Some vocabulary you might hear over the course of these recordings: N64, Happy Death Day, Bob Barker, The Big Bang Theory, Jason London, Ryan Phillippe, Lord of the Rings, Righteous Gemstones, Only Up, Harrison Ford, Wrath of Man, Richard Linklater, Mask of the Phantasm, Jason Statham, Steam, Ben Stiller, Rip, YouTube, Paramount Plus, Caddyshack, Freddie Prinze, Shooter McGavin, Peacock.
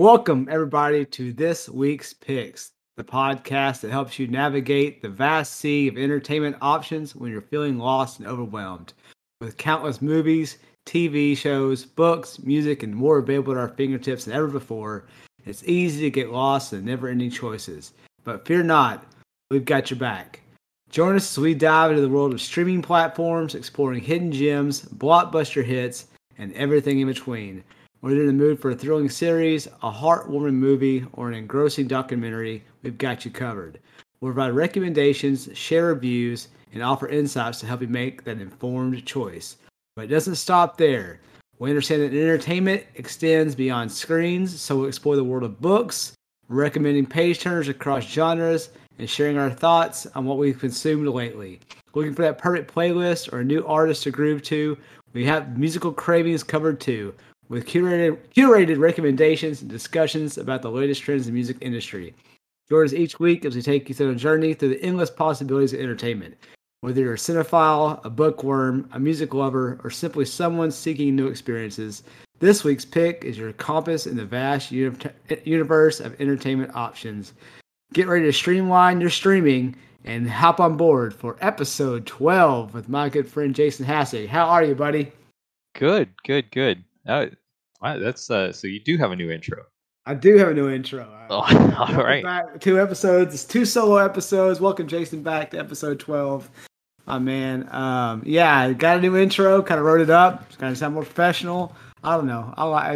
Welcome, everybody, to this week's Picks, the podcast that helps you navigate the vast sea of entertainment options when you're feeling lost and overwhelmed. With countless movies, TV shows, books, music, and more available at our fingertips than ever before, it's easy to get lost in never-ending choices. But fear not, we've got your back. Join us as we dive into the world of streaming platforms, exploring hidden gems, blockbuster hits, and everything in between. Whether you're in the mood for a thrilling series, a heartwarming movie, or an engrossing documentary, we've got you covered. We'll provide recommendations, share reviews, and offer insights to help you make that informed choice. But it doesn't stop there. We understand that entertainment extends beyond screens, so we'll explore the world of books, recommending page turners across genres, and sharing our thoughts on what we've consumed lately. Looking for that perfect playlist or a new artist to groove to? We have musical cravings covered too, with curated recommendations and discussions about the latest trends in the music industry. Join us each week as we take you on a journey through the endless possibilities of entertainment. Whether you're a cinephile, a bookworm, a music lover, or simply someone seeking new experiences, this week's pick is your compass in the vast universe of entertainment options. Get ready to streamline your streaming and hop on board for episode 12 with my good friend Jason Hassig. How are you, buddy? Good. So you do have a new intro. I do have a new intro. All right. Back, 2 episodes. It's 2 solo episodes. Welcome, Jason, back to episode 12. Oh, man. Yeah, got a new intro. Kind of wrote it up. It's kind of sound more professional. I don't know.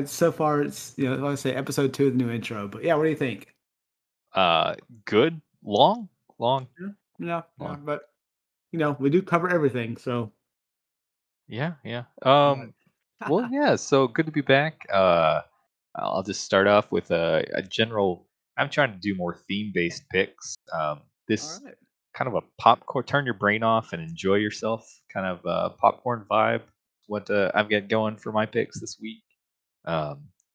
So far, it's, you know, I want to say episode 2 of the new intro. But, yeah, what do you think? Good. Long. Yeah, long. But, you know, we do cover everything, so. Yeah. Well, yeah, so good to be back. I'll just start off with a general. I'm trying to do more theme-based picks. This right. Kind of a popcorn, turn your brain off and enjoy yourself kind of popcorn vibe. What I've got going for my picks this week.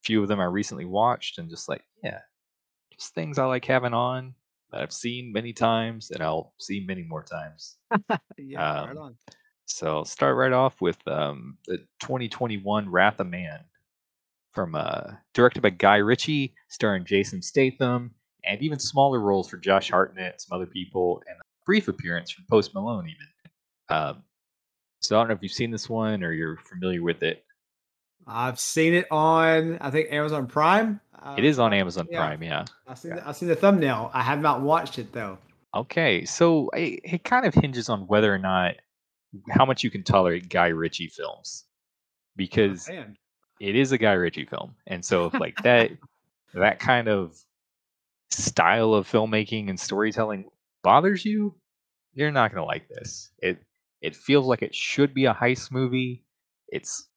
Few of them I recently watched and just like, yeah, just things I like having on that I've seen many times and I'll see many more times. Yeah, right on. So I'll start right off with the 2021 Wrath of Man, from directed by Guy Ritchie, starring Jason Statham, and even smaller roles for Josh Hartnett, some other people, and a brief appearance from Post Malone even. So I don't know if you've seen this one or you're familiar with it. I've seen it on, I think, Amazon Prime. It is on Amazon Prime, yeah. I've seen the thumbnail. I have not watched it, though. Okay, so it kind of hinges on whether or not how much you can tolerate Guy Ritchie films, because it is a Guy Ritchie film, and so if, like, that kind of style of filmmaking and storytelling bothers you, you're not going to like this. It feels like it should be a heist movie. It's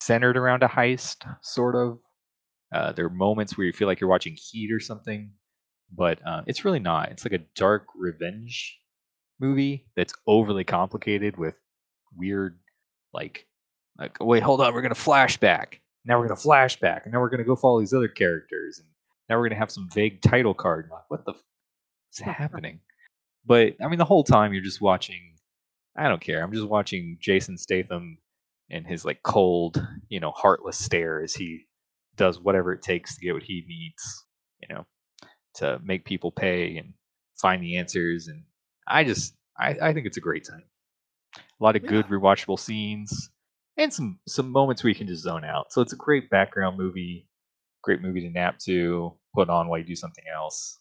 centered around a heist, sort of. There are moments where you feel like you're watching Heat or something, but it's really not. It's like a dark revenge movie that's overly complicated with weird, like oh, wait, hold on, we're gonna flashback, now we're gonna flashback, and now we're gonna go follow these other characters, and now we're gonna have some vague title card. Like, what the is happening? But I mean, the whole time you're just watching. I don't care. I'm just watching Jason Statham and his like cold, you know, heartless stare as he does whatever it takes to get what he needs, you know, to make people pay and find the answers. And I think it's a great time. A lot of good rewatchable scenes and some moments where you can just zone out. So it's a great background movie, great movie to nap to, put on while you do something else.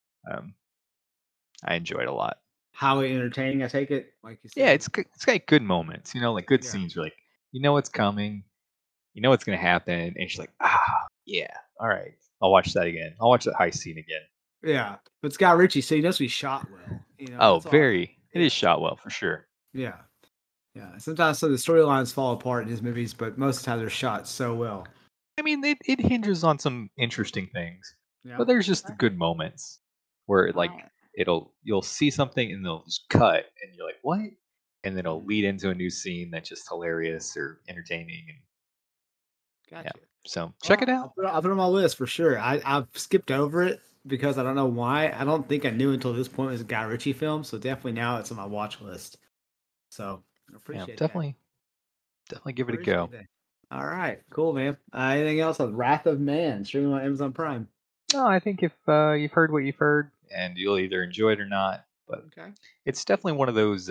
I enjoyed it a lot. Highly entertaining, I take it. Like you said. Yeah, it's got good moments, you know, like good scenes. You're like, you know what's coming, you know what's gonna happen, and she's like, yeah, all right, I'll watch that again. I'll watch that heist scene again. Yeah, but it's Guy Ritchie, so he knows we shot well. You know, very. It is shot well, for sure. Yeah. Sometimes the storylines fall apart in his movies, but most of the time they're shot so well. I mean, it hinges on some interesting things, but there's just the good moments where, like, you'll see something and they'll just cut, and you're like, what? And then it'll lead into a new scene that's just hilarious or entertaining. And, gotcha. Yeah. So check it out. I'll put it on my list for sure. I've skipped over it, because I don't know why. I don't think I knew until this point it was a Guy Ritchie film, so definitely now it's on my watch list. So I appreciate it. Definitely give it a go. All right, cool, man. Anything else on Wrath of Man, streaming on Amazon Prime? No, I think if you've heard what you've heard, and you'll either enjoy it or not. But okay. It's definitely one of those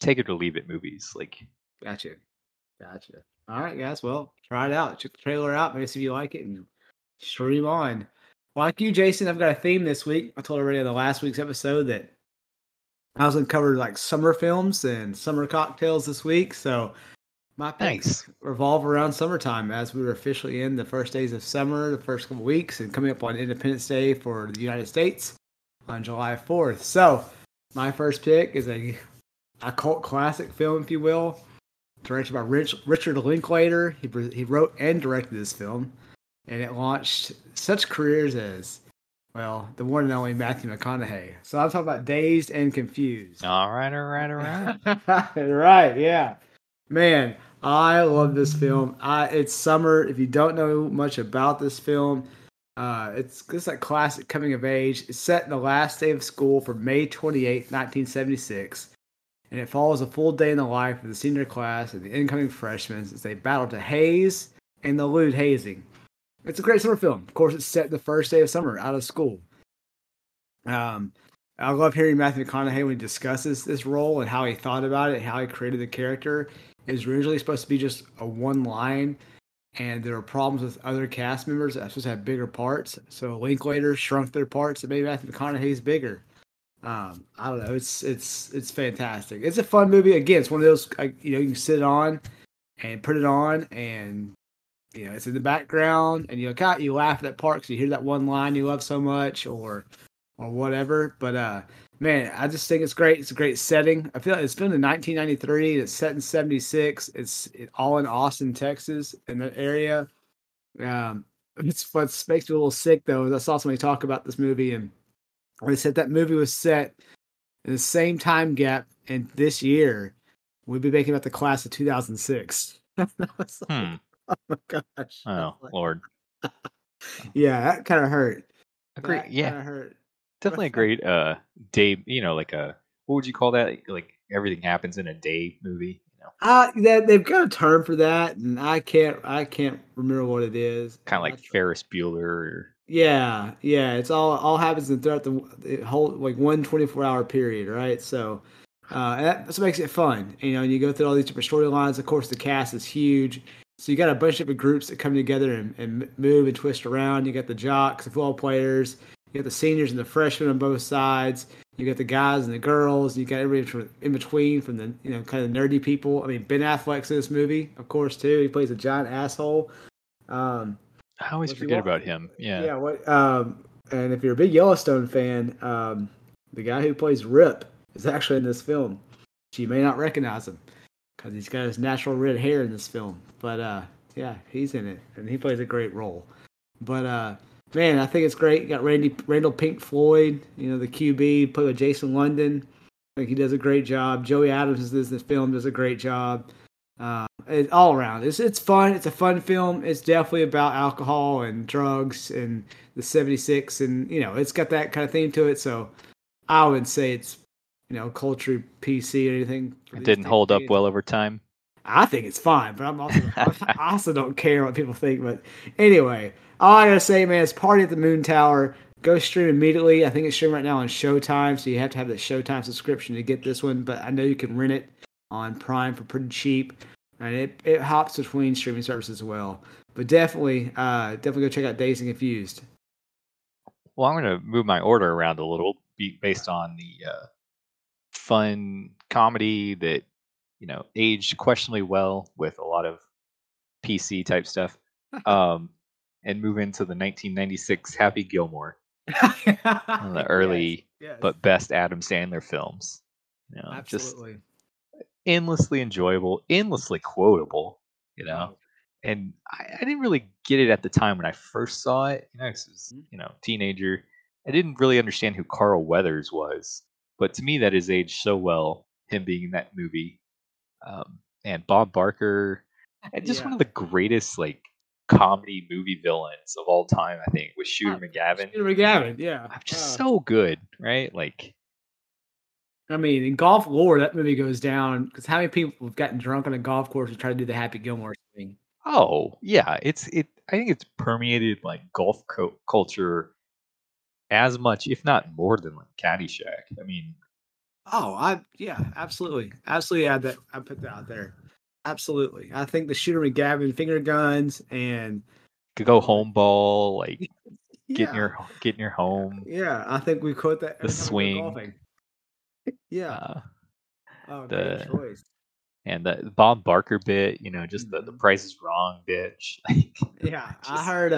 take it or leave it movies. Like, gotcha. All right, guys. Well, try it out. Check the trailer out. Maybe see if you like it, and stream on. Like you, Jason, I've got a theme this week. I told everybody on the last week's episode that I was going to cover like summer films and summer cocktails this week. So my picks revolve around summertime as we were officially in the first days of summer, the first couple weeks, and coming up on Independence Day for the United States on July 4th. So my first pick is a cult classic film, if you will, directed by Richard Linklater. He wrote and directed this film, and it launched such careers as, well, the one and only Matthew McConaughey. So I'm talking about Dazed and Confused. All right. Right, yeah. Man, I love this film. It's summer. If you don't know much about this film, it's like classic coming of age. It's set in the last day of school for May 28, 1976, and it follows a full day in the life of the senior class and the incoming freshmen as they battle to haze and elude hazing. It's a great summer film. Of course, it's set the first day of summer out of school. I love hearing Matthew McConaughey when he discusses this role and how he thought about it, how he created the character. It was originally supposed to be just a one line, and there were problems with other cast members that were supposed to have bigger parts. So Linklater shrunk their parts and made Matthew McConaughey's bigger. I don't know. It's fantastic. It's a fun movie. Again, it's one of those you can sit on and put it on, and it's in the background, and you laugh at that part because you hear that one line you love so much, or whatever. But man, I just think it's great. It's a great setting. I feel like it's filmed in 1993. And it's set in 76. It's all in Austin, Texas, in that area. It's what makes me a little sick though. Is I saw somebody talk about this movie, and they said that movie was set in the same time gap, and this year we'd be making about the class of 2006. I was like, oh my gosh! Oh Lord! Yeah, that kind of hurt. Agree. Yeah, kinda hurt. Definitely a great day. Like a, what would you call that? Like everything happens in a day movie. They've got a term for that, and I can't remember what it is. Kind of like Ferris Bueller. Yeah. It's all happens throughout the whole like one 24-hour period, right? So that's what makes it fun. And you go through all these different storylines. Of course, the cast is huge. So you got a bunch of different groups that come together and move and twist around. You got the jocks, the football players. You got the seniors and the freshmen on both sides. You got the guys and the girls. You got everybody in between, from the kind of nerdy people. I mean, Ben Affleck's in this movie, of course, too. He plays a giant asshole. I always forget about him. Yeah. And if you're a big Yellowstone fan, the guy who plays Rip is actually in this film. So you may not recognize him, because he's got his natural red hair in this film. But, yeah, he's in it, and he plays a great role. But, man, I think it's great. You got Randall Pink Floyd, the QB, played with Jason London. I think he does a great job. Joey Adams is in the film, does a great job. All around. It's fun. It's a fun film. It's definitely about alcohol and drugs and the 76, and, it's got that kind of theme to it. So I would say it's, culture PC or anything. It didn't hold up well over time. I think it's fine, but I also don't care what people think. But anyway, all I gotta say, man, is Party at the Moon Tower. Go stream immediately. I think it's streaming right now on Showtime, so you have to have that Showtime subscription to get this one. But I know you can rent it on Prime for pretty cheap, and it hops between streaming services as well. But definitely go check out Dazed and Confused. Well, I'm gonna move my order around a little, based on the fun comedy that aged questionably well with a lot of PC type stuff, and move into the 1996 Happy Gilmore, one of the early but best Adam Sandler films. Absolutely. Just endlessly enjoyable, endlessly quotable. And I didn't really get it at the time when I first saw it. This was, teenager. I didn't really understand who Carl Weathers was, but to me that has aged so well. Him being in that movie, and Bob Barker, and just one of the greatest comedy movie villains of all time, I think, was Shooter McGavin. Shooter McGavin, yeah, just so good, right? In golf lore, that movie goes down because how many people have gotten drunk on a golf course and tried to do the Happy Gilmore thing? Oh yeah, it's I think it's permeated like golf culture as much, if not more than like Caddyshack. I mean, absolutely. Add that. I put that out there. Absolutely. I think the Shooter McGavin finger guns and go home ball, like get in your home. Yeah, I think we quote that. The swing. Yeah. Great choice. And the Bob Barker bit, you know, just the Price is Wrong bitch. Yeah, I heard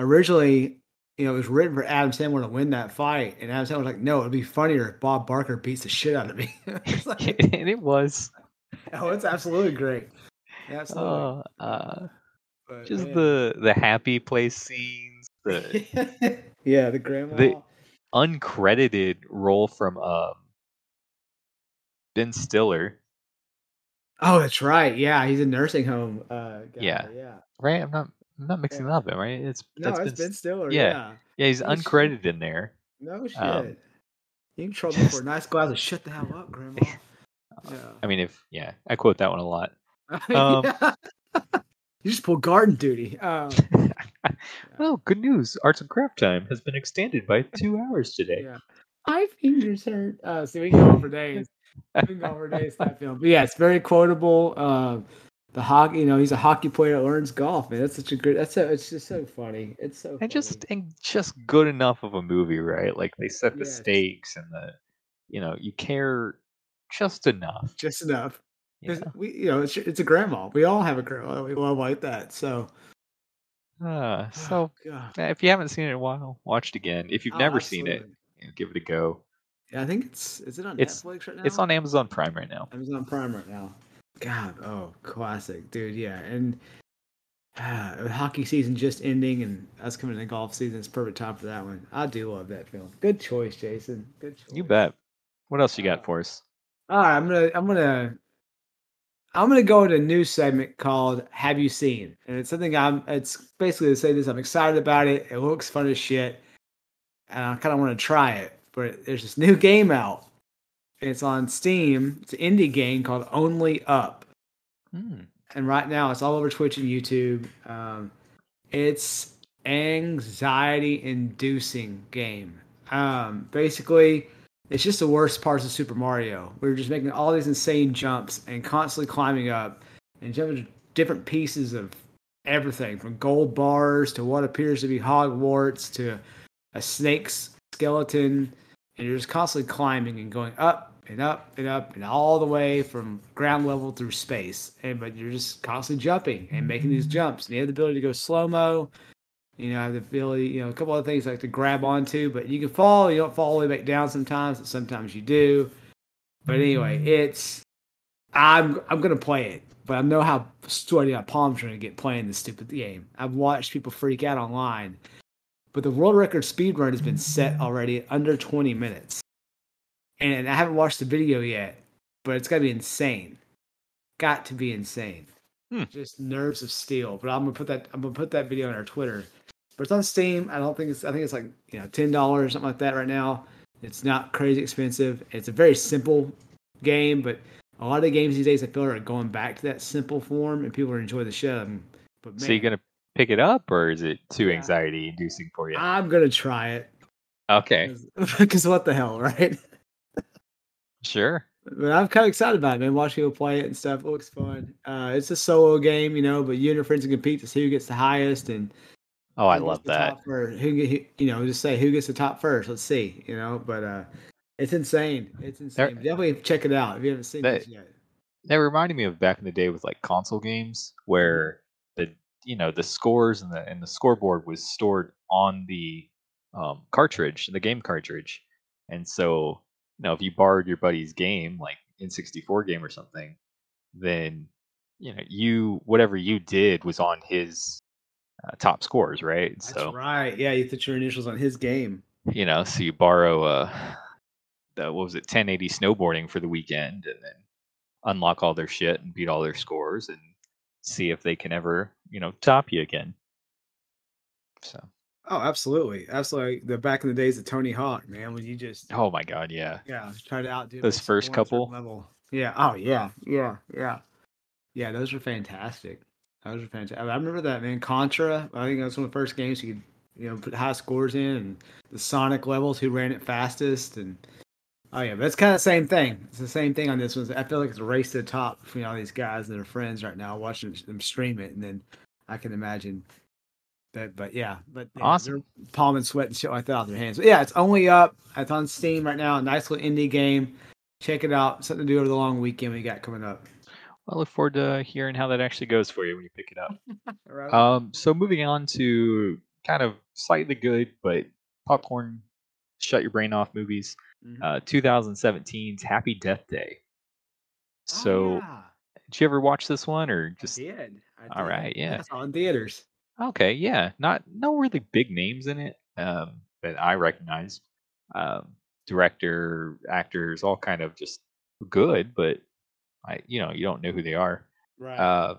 originally, you know, it was written for Adam Sandler to win that fight, and Adam Sandler was like, "No, it'd be funnier if Bob Barker beats the shit out of me." And it was. Oh, it's absolutely great. Absolutely. The happy place scenes. The the grandma. The uncredited role from Ben Stiller. Oh, that's right. Yeah, he's in nursing home. Guy. Yeah. Right. I'm not mixing that up, right? It's Ben Stiller. Yeah. Yeah, he's uncredited in there. No shit. You can trouble for a nice glass of shut the hell up, Grandma. Yeah. I mean, I quote that one a lot. You just pull garden duty. Well, good news. Arts and craft time has been extended by 2 hours today. Yeah. My fingers hurt. So we can go on for days. That film. But yeah, it's very quotable. The hockey, you know, he's a hockey player that learns golf, man. That's such a good. It's just so funny. It's so. And just good enough of a movie, right? Like they set the stakes and the, you know, you care just enough. Just enough. Yeah. We, you know, it's a grandma. We all have a grandma. We love like that. So. If you haven't seen it in a while, watch it again. If you've never seen it, give it a go. Yeah, I think is it on Netflix right now? It's on Amazon Prime right now. God, classic, dude, yeah. And hockey season just ending and us coming into golf season, it's perfect time for that one. I do love that film. Good choice, Jason. Good choice. You bet. What else you got for us? All right, I'm gonna go to a new segment called Have You Seen? And it's something it's basically to say this, I'm excited about it. It looks fun as shit. And I kinda wanna try it. But there's this new game out. It's on Steam. It's an indie game called Only Up. And right now it's all over Twitch and YouTube. It's anxiety-inducing game. Basically, it's just the worst parts of Super Mario. We're just making all these insane jumps and constantly climbing up and jumping to different pieces of everything, from gold bars to what appears to be Hogwarts to a snake's skeleton, and you're just constantly climbing and going up and up and up and all the way from ground level through space. But you're just constantly jumping and making these jumps. And you have the ability to go slow-mo. You know, have the ability, you know, a couple other things like to grab onto, but you can fall. You don't fall all the way back down sometimes, but sometimes you do. But anyway, I'm gonna play it, but I know how sweaty my palms are gonna get playing this stupid game. I've watched people freak out online. But the world record speed run has been set already under 20 minutes. And I haven't watched the video yet, but it's got to be insane. Got to be insane. Just nerves of steel. But I'm going to put that video on our Twitter. But it's on Steam. I think it's like, you know, $10 or something like that right now. It's not crazy expensive. It's a very simple game, but a lot of the games these days I feel are going back to that simple form and people are enjoying the shit of them. But man, so you're going to pick it up, or is it too anxiety inducing for you? I'm gonna try it. Okay. Because what the hell, right? Sure. But I'm kind of excited about it, man. Watching people play it and stuff, it looks fun. It's a solo game, you know, but you and your friends can compete to see who gets the highest and. Oh, I love that. Just say who gets the top first. Let's see, you know. But it's insane. It's insane. Definitely check it out if you haven't seen it yet. That reminded me of back in the day with like console games where the. You know, the scores and the scoreboard was stored on the cartridge, the game cartridge, and so, you know, if you borrowed your buddy's game, like N64 game or something, then, you know, whatever you did was on his top scores, right? That's so right, yeah, you put your initials on his game. You know, so you borrow 1080 snowboarding for the weekend, and then unlock all their shit and beat all their scores and see if they can ever, you know, top you again. So. Oh, absolutely. Absolutely. The back in the days of Tony Hawk, man, when you just. Oh my God. Yeah. Yeah. Try to outdo those first couple. Level. Yeah. Oh yeah. Yeah. Yeah. Yeah. Those were fantastic. That was fantastic. I remember that, man. Contra. I think that was one of the first games you could, you know, put high scores in, and the Sonic levels, who ran it fastest, and oh yeah, but it's kind of the same thing. It's the same thing on this one. I feel like it's a race to the top between all these guys that are friends right now, watching them stream it, and then I can imagine that. But yeah, but yeah, awesome. Palm and sweat and shit like that off their hands. But yeah, it's Only Up. It's on Steam right now. A nice little indie game. Check it out. Something to do over the long weekend we got coming up. I look forward to hearing how that actually goes for you when you pick it up. Right. So moving on to kind of slightly good, but popcorn, shut your brain off movies. Mm-hmm. 2017's Happy Death Day. So did you ever watch this one or just? I did. All right. Yeah. It's on theaters. Okay. Yeah. No really big names in it that I recognize. Director, actors, all kind of just good, but you don't know who they are. Right.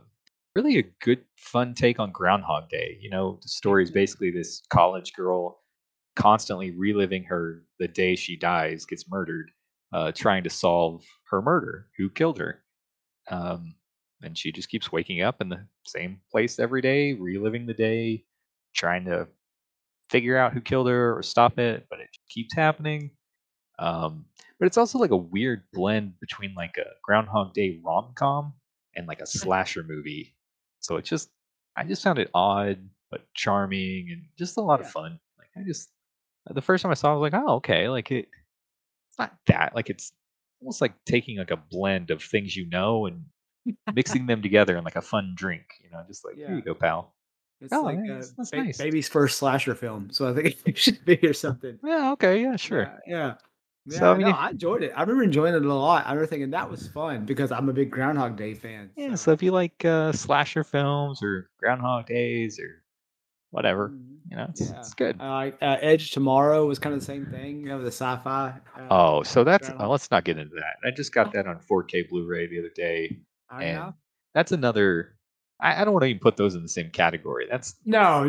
Really a good, fun take on Groundhog Day. You know, the story is basically this college girl constantly reliving the day she dies, gets murdered, trying to solve her murder, who killed her. And she just keeps waking up in the same place every day, reliving the day, trying to figure out who killed her or stop it, but it keeps happening. But it's also like a weird blend between like a Groundhog Day rom-com and like a slasher movie. So it's just, I just found it odd, but charming and just a lot of fun. Like the first time I saw it, I was like, oh, okay. Like it's not that, like it's almost like taking like a blend of things, you know, and mixing them together in like a fun drink, you know, just like, here you go, pal. It's nice. Baby's first slasher film. So I think it should be or something. Yeah. Okay. Yeah, sure. Yeah. Yeah, so, I enjoyed it. I remember enjoying it a lot. I remember thinking that was fun because I'm a big Groundhog Day fan. Yeah, so if you like slasher films or Groundhog Days or whatever, you know, it's good. Edge Tomorrow was kind of the same thing, you know, the sci-fi. So that's let's not get into that. I just got that on 4K Blu-ray the other day. I know. That's another. I don't want to even put those in the same category. That's no.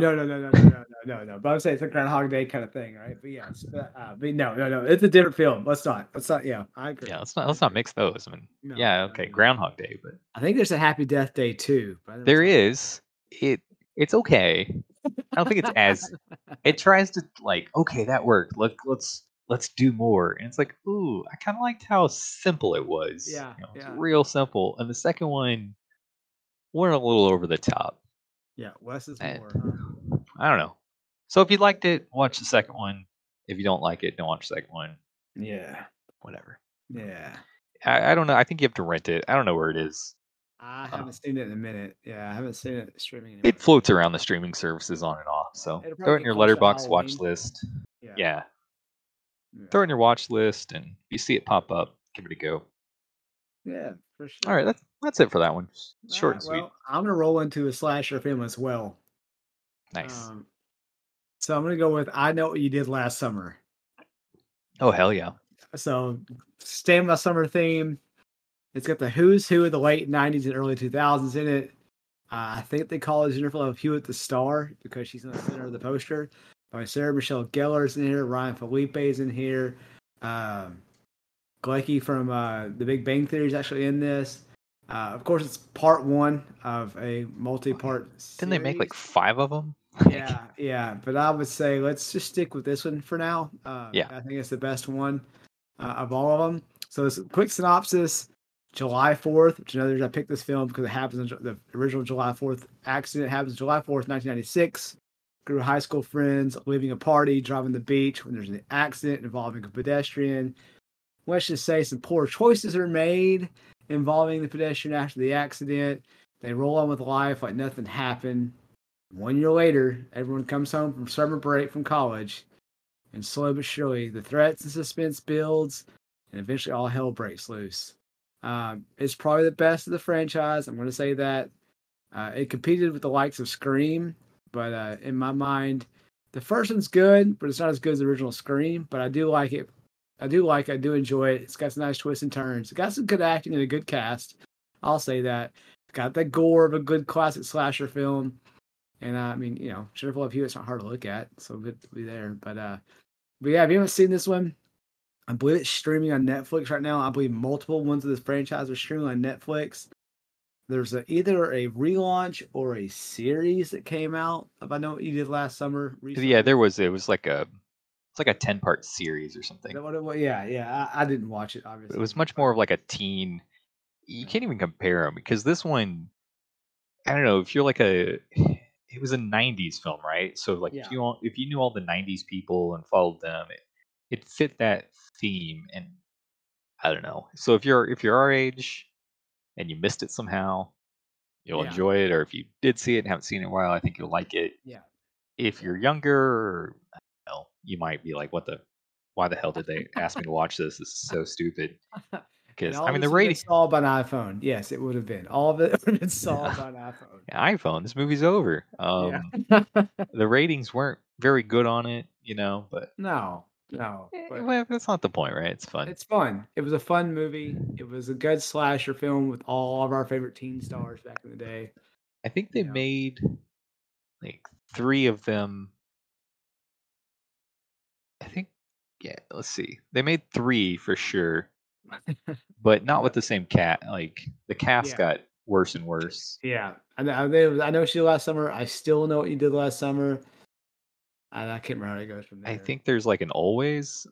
But I'm saying it's a Groundhog Day kind of thing, right? But yes, but no. It's a different film. Let's not. Yeah, I agree. Yeah, let's not mix those. I mean, Groundhog Day, but I think there's a Happy Death Day too. There is. It's okay. I don't think it's as it tries to like. Okay, that worked. Let's do more. And it's like, ooh, I kind of liked how simple it was. Yeah, you know, it's real simple. And the second one. We're a little over the top. Yeah, Wes is more. I don't know. So if you liked it, watch the second one. If you don't like it, don't watch the second one. Yeah. Whatever. Yeah. I don't know. I think you have to rent it. I don't know where it is. I haven't seen it in a minute. Yeah, I haven't seen it streaming anymore. It floats around the streaming services on and off. So throw it in your Letterboxd watch list. Yeah. Throw it in your watch list and you see it pop up. Give it a go. Yeah, for sure. All right, that's it for that one. Short and sweet. Well, I'm gonna roll into a slasher film as well. Nice. So I'm gonna go with I Know What You Did Last Summer. Oh hell yeah! So staying with my summer theme, it's got the who's who of the late '90s and early 2000s in it. I think they call it Jennifer Love Hewitt the star because she's in the center of the poster. Sarah Michelle Gellar's in here. Ryan Felipe's in here. Glecky from The Big Bang Theory is actually in this. Of course, it's part one of a multi-part series. Didn't they make like 5 of them? Yeah. But I would say let's just stick with this one for now. I think it's the best one of all of them. So this quick synopsis, July 4th, which another reason I picked this film because it happens on the original July 4th accident. Happens July 4th, 1996. Grew high school friends, leaving a party, driving the beach when there's an accident involving a pedestrian. Let's just say some poor choices are made involving the pedestrian after the accident. They roll on with life like nothing happened. 1 year later, everyone comes home from summer break from college, and slowly but surely, the threats and suspense builds, and eventually all hell breaks loose. It's probably the best of the franchise. I'm going to say that. It competed with the likes of Scream, but in my mind, the first one's good, but it's not as good as the original Scream, but I do like it. I do enjoy it. It's got some nice twists and turns. It's got some good acting and a good cast. I'll say that. It's got the gore of a good classic slasher film. And I mean, you know, Jennifer Love Hewitt's not hard to look at, so good to be there. But yeah, if you haven't seen this one, I believe it's streaming on Netflix right now. I believe multiple ones of this franchise are streaming on Netflix. There's either a relaunch or a series that came out of I Know What You Did Last Summer. Recently. Yeah, there was. It was like a 10-part series or something. Yeah. I didn't watch it, obviously. It was much more of like a teen. You can't even compare them because this one, I don't know. If you're like it was a '90s film, right? So like if you knew all the '90s people and followed them, it fit that theme. And I don't know. So if you're our age. And you missed it somehow, you'll enjoy it. Or if you did see it and haven't seen it in a while, I think you'll like it. Yeah. If you're younger, you might be like, why the hell did they ask me to watch this? This is so stupid. Because the rating solved by an iPhone. Yes, it would have been. All of it would have solved by an iPhone. iPhone, this movie's over. The ratings weren't very good on it, but No, well, that's not the point, right? It's fun. It's fun. It was a fun movie. It was a good slasher film with all of our favorite teen stars back in the day. I think they made like 3 of them. I think, let's see. They made 3 for sure, but not with the same cat. Like the cast got worse and worse. Yeah, I know what you did last summer. I still know what you did last summer. I can't remember how it goes from there. I think there's like an always,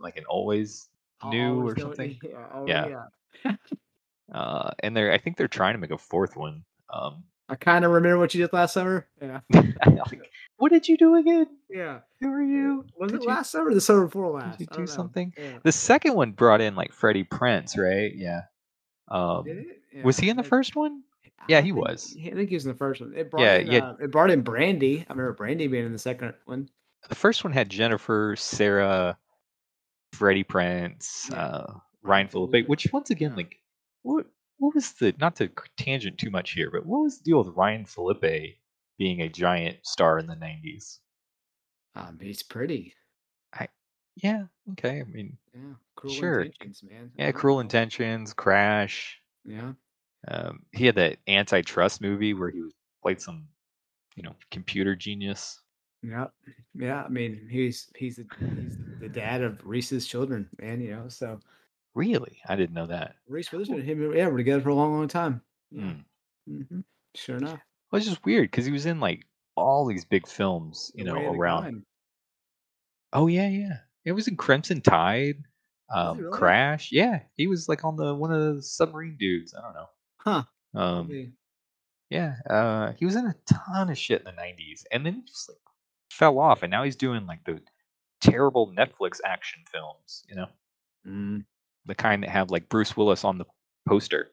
new or something. Yeah. And I think they're trying to make a 4th one. I kind of remember what you did last summer. Yeah. What did you do again? Yeah. Who are you? Was it last summer or the summer before last? Did you do something? Yeah. The 2nd one brought in like Freddie Prinze, right? Yeah. Did it? Yeah. Was he in the 1st one? Yeah, he was. I think he was in the 1st one. It brought in Brandy. I remember Brandy being in the 2nd one. The 1st one had Jennifer, Sarah, Freddie Prinze, Ryan Phillippe, which once again, like, what was the, not to tangent too much here, but what was the deal with Ryan Phillippe being a giant star in the 90s? He's pretty. Okay. I mean, Cruel Intentions, man. Yeah, Cruel Intentions, Crash. Yeah. He had that antitrust movie where he played some, computer genius. Yeah. I mean, he's the dad of Reese's children, man. So really, I didn't know that. Reese Witherspoon and him, we're together for a long, long time. Mm. Mm-hmm. Sure enough. Well, it's just weird because he was in like all these big films, around. Gun. Oh yeah. It was in Crimson Tide, really? Crash. Yeah, he was like on one of the submarine dudes. I don't know. Huh. He was in a ton of shit in the '90s, and then just like. Fell off, and now he's doing like the terrible Netflix action films, the kind that have like Bruce Willis on the poster.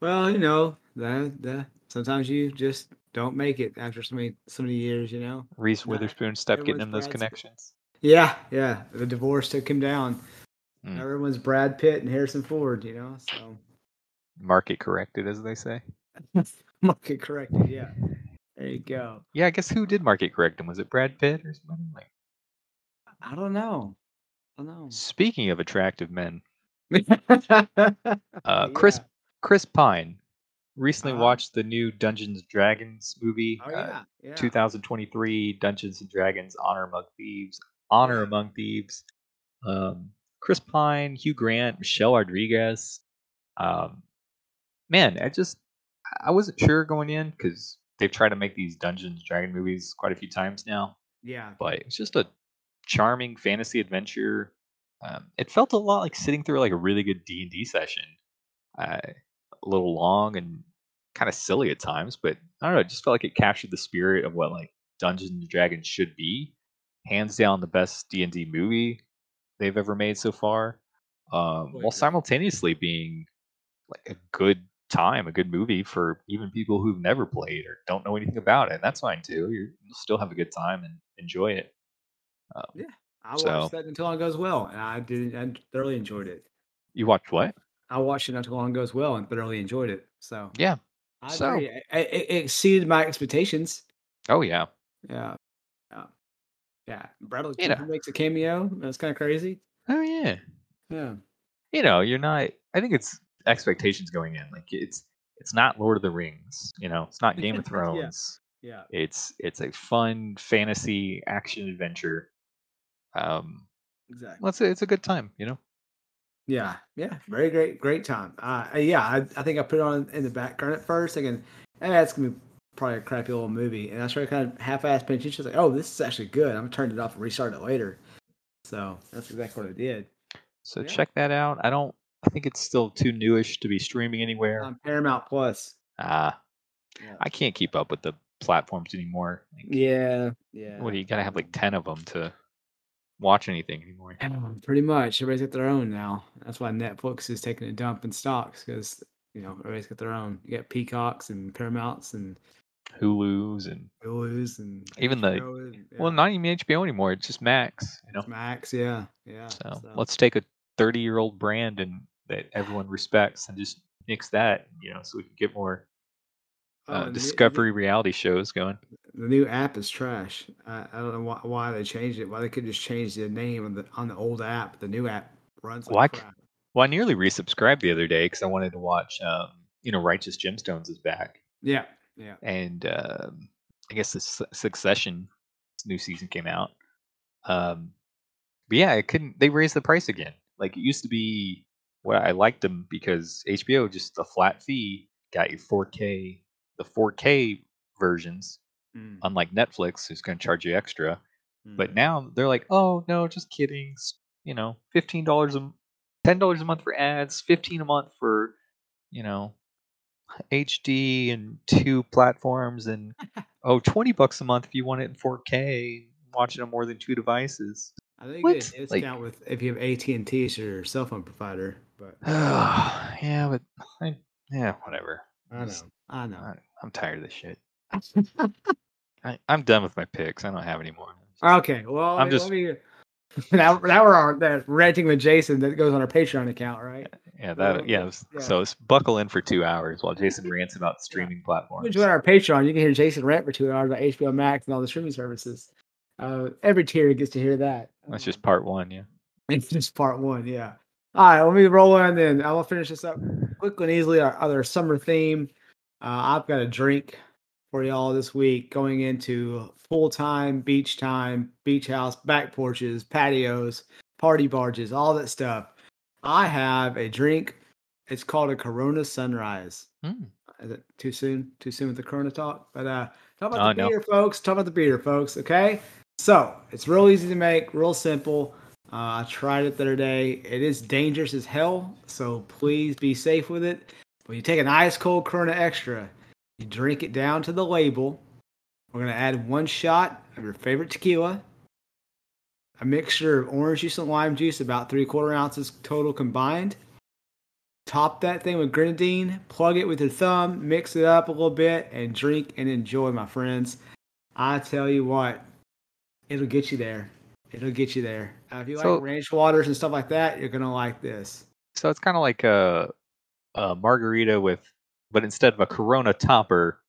Well, that sometimes you just don't make it after so many years, Reese Witherspoon stuff getting him those connections. Yeah, the divorce took him down. Everyone's Brad Pitt and Harrison Ford, so market corrected, as they say. Market corrected, yeah. There you go. Yeah, I guess who did market correct him? Was it Brad Pitt or something? Like, I don't know. Speaking of attractive men, Chris Pine recently watched the new Dungeons & Dragons movie. 2023 Dungeons & Dragons Honor Among Thieves. Chris Pine, Hugh Grant, Michelle Rodriguez. Man, I wasn't sure going in because. They've tried to make these Dungeons & Dragons movies quite a few times now. Yeah. But it's just a charming fantasy adventure. It felt a lot like sitting through like a really good D&D session. A little long and kind of silly at times, but I don't know. It just felt like it captured the spirit of what like Dungeons & Dragons should be. Hands down the best D&D movie they've ever made so far. While simultaneously being like a good movie for even people who've never played or don't know anything about it. That's fine too. You'll still have a good time and enjoy it. Watched that Until It Goes Well, and I thoroughly enjoyed it. You watched what? I watched it Until It Goes Well and thoroughly enjoyed it. So yeah, it exceeded my expectations. Oh yeah. Bradley Cooper makes a cameo. That's kind of crazy. Oh yeah. You're not. I think it's. Expectations going in, like it's not Lord of the Rings, it's not Game of Thrones. Yeah. It's a fun fantasy action adventure. Exactly. Let's say it's a good time. Yeah, very great time. I think I put it on in the background at first, thinking, that's gonna be probably a crappy little movie, and I started kind of half-assed paying attention. I was like, oh, this is actually good. I'm gonna turn it off and restart it later. So that's exactly what I did. So yeah. Check that out. I think it's still too newish to be streaming anywhere. On Paramount Plus. Yeah. I can't keep up with the platforms anymore. Like, yeah. What do you gotta have, like 10 of them to watch anything anymore? Pretty much, everybody's got their own now. That's why Netflix is taking a dump in stocks, because everybody's got their own. You got Peacocks and Paramounts and Hulus and even HBO not even HBO anymore. It's just Max. It's Max, yeah. So let's take a 30-year-old brand and that everyone respects and just nix that, so we can get more discovery reality shows going. The new app is trash. I don't know why they changed it. Why they could just change the name on the old app. The new app runs like crap. Well, I nearly resubscribed the other day because I wanted to watch, Righteous Gemstones is back. Yeah. And I guess this Succession new season came out. But I couldn't. They raised the price again. Like it used to be. Well, I liked them because HBO just a flat fee got you 4K, the 4K versions. Unlike Netflix, who's going to charge you extra, but now they're like, "Oh no, just kidding." $10 a month for ads, $15 a month for, HD and two platforms, and $20 a month if you want it in 4K, watch it on more than two devices. I think it's discount with if you have AT&T as your cell phone provider, but whatever. I know. I'm tired of this shit. I'm done with my picks. I don't have any more. Okay. Well, I'm just now we're on that ranting with Jason that goes on our Patreon account, right? Yeah. So it's buckle in for 2 hours while Jason rants about streaming platforms. When you join our Patreon, you can hear Jason rant for 2 hours about HBO Max and all the streaming services. Every tier gets to hear that. That's just part one, yeah. It's just part one, yeah. All right, let me roll on then. I will finish this up quickly and easily. Our other summer theme. I've got a drink for y'all this week, going into full-time, beach time, beach house, back porches, patios, party barges, all that stuff. I have a drink. It's called a Corona Sunrise. Is it too soon? Too soon with the Corona talk? But talk about the beer, folks. Talk about the beer, folks, okay? So it's real easy to make, real simple. I tried it the other day. It is dangerous as hell, so please be safe with it. When you take an ice-cold Corona Extra, you drink it down to the label. We're going to add one shot of your favorite tequila, a mixture of orange juice and lime juice, about 3/4 ounces total combined. Top that thing with grenadine, plug it with your thumb, mix it up a little bit, and drink and enjoy, my friends. I tell you what, it'll get you there. It'll get you there. If you like ranch waters and stuff like that, you're going to like this. So it's kind of like a margarita with... But instead of a Corona topper,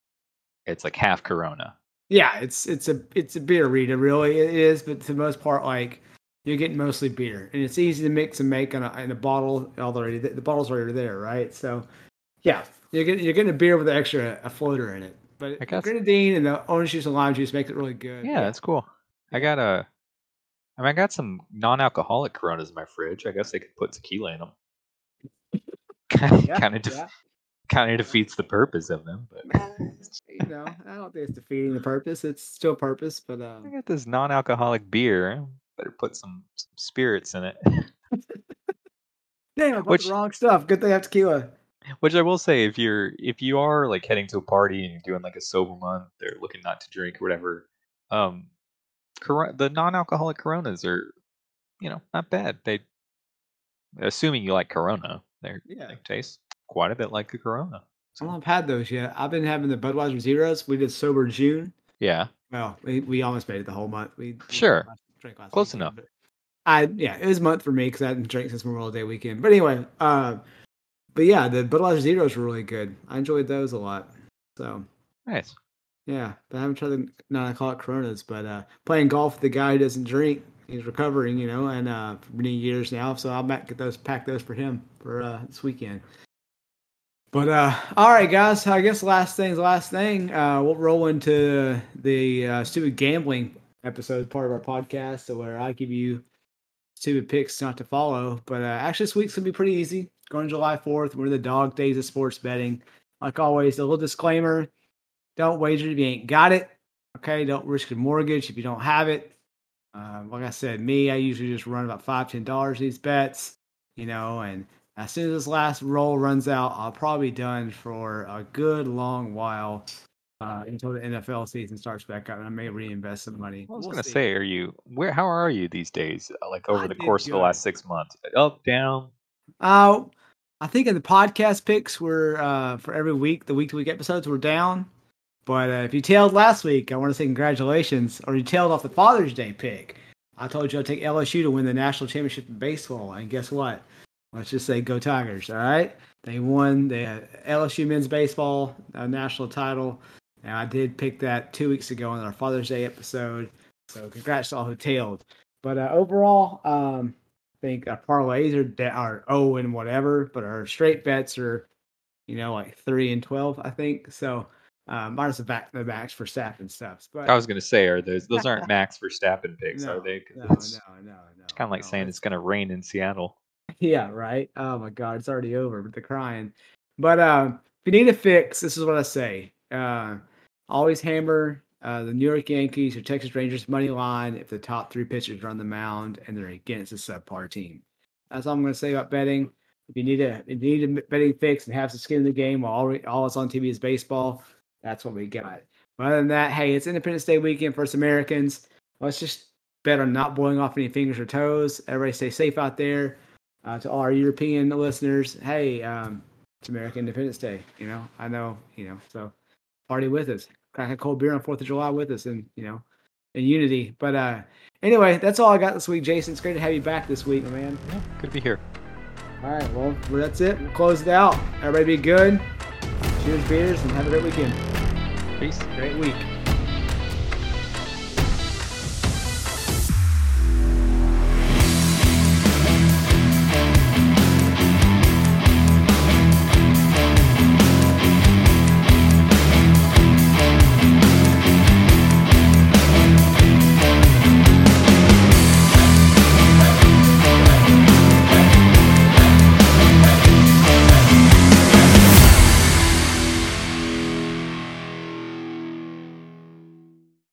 it's like half Corona. Yeah, it's a beerita, really. It is, but for the most part, like you're getting mostly beer, and it's easy to mix and make in a bottle. Already the bottle's already there, right? So, yeah, you're getting a beer with an extra a floater in it. But grenadine and the orange juice and lime juice makes it really good. Yeah, that's cool. I got some non-alcoholic Coronas in my fridge. I guess they could put tequila in them. Kind of defeats the purpose of them, but I don't think it's defeating the purpose. It's still purpose, but I got this non-alcoholic beer. Better put some spirits in it. Damn, I put the wrong stuff. Good thing I have tequila. Which I will say, if you are like heading to a party and you're doing like a sober month, or looking not to drink or whatever, the non-alcoholic Coronas are, not bad. They, assuming you like Corona, they taste quite a bit like a Corona. So. I don't have had those yet. I've been having the Budweiser Zeros. We did sober June. Yeah. Well, we almost made it the whole month. Close enough. It was a month for me because I hadn't drank since Memorial Day weekend. But anyway, the Budweiser Zeros were really good. I enjoyed those a lot. So nice. Yeah, but I haven't tried the non-alcoholic Coronas. But playing golf with the guy who doesn't drink, he's recovering, and for many years now. So I'll pack those for him for this weekend. But all right, guys. I guess last thing. We'll roll into the stupid gambling episode part of our podcast, so where I give you stupid picks not to follow. But actually, this week's going to be pretty easy. Going July 4th, we're in the dog days of sports betting. Like always, a little disclaimer. Don't wager if you ain't got it. Okay, don't risk your mortgage if you don't have it. Like I said, I usually just run about $5, $10 these bets, and as soon as this last roll runs out, I'll probably be done for a good long while until the NFL season starts back up, and I may reinvest some money. I was going to say, how are you these days, like over the course of the last 6 months? Up, down? I think in the podcast picks, we're for every week, the week-to-week episodes, we're down. But if you tailed last week, I want to say congratulations. Or you tailed off the Father's Day pick. I told you I'd take LSU to win the national championship in baseball. And guess what? Let's just say go Tigers, all right? They won the LSU men's baseball national title. And I did pick that 2 weeks ago on our Father's Day episode. So congrats to all who tailed. But overall, I think our parlays are 0 and whatever. But our straight bets are, like 3 and 12, I think. So... minus the Max for Stappen stuff. But I was going to say, are those aren't Max for Stappen picks, are they? No. It's kind of like saying it's going to rain in Seattle. Yeah, right. Oh my God, it's already over, but they're crying. But if you need a fix, this is what I say. Always hammer the New York Yankees or Texas Rangers money line if the top three pitchers are on the mound and they're against a subpar team. That's all I'm going to say about betting. If you need a betting fix and have some skin in the game while all that's on TV is baseball, that's what we got. But other than that, hey, it's Independence Day weekend for us Americans. Let's just bet on not blowing off any fingers or toes. Everybody stay safe out there. To all our European listeners, hey, it's American Independence Day. I know, so party with us. Crack a cold beer on 4th of July with us and, in unity. But anyway, that's all I got this week, Jason. It's great to have you back this week, man. Yeah, good to be here. All right, well, that's it. We'll close it out. Everybody be good. Cheers, beers, and have a great weekend. Peace. Great week.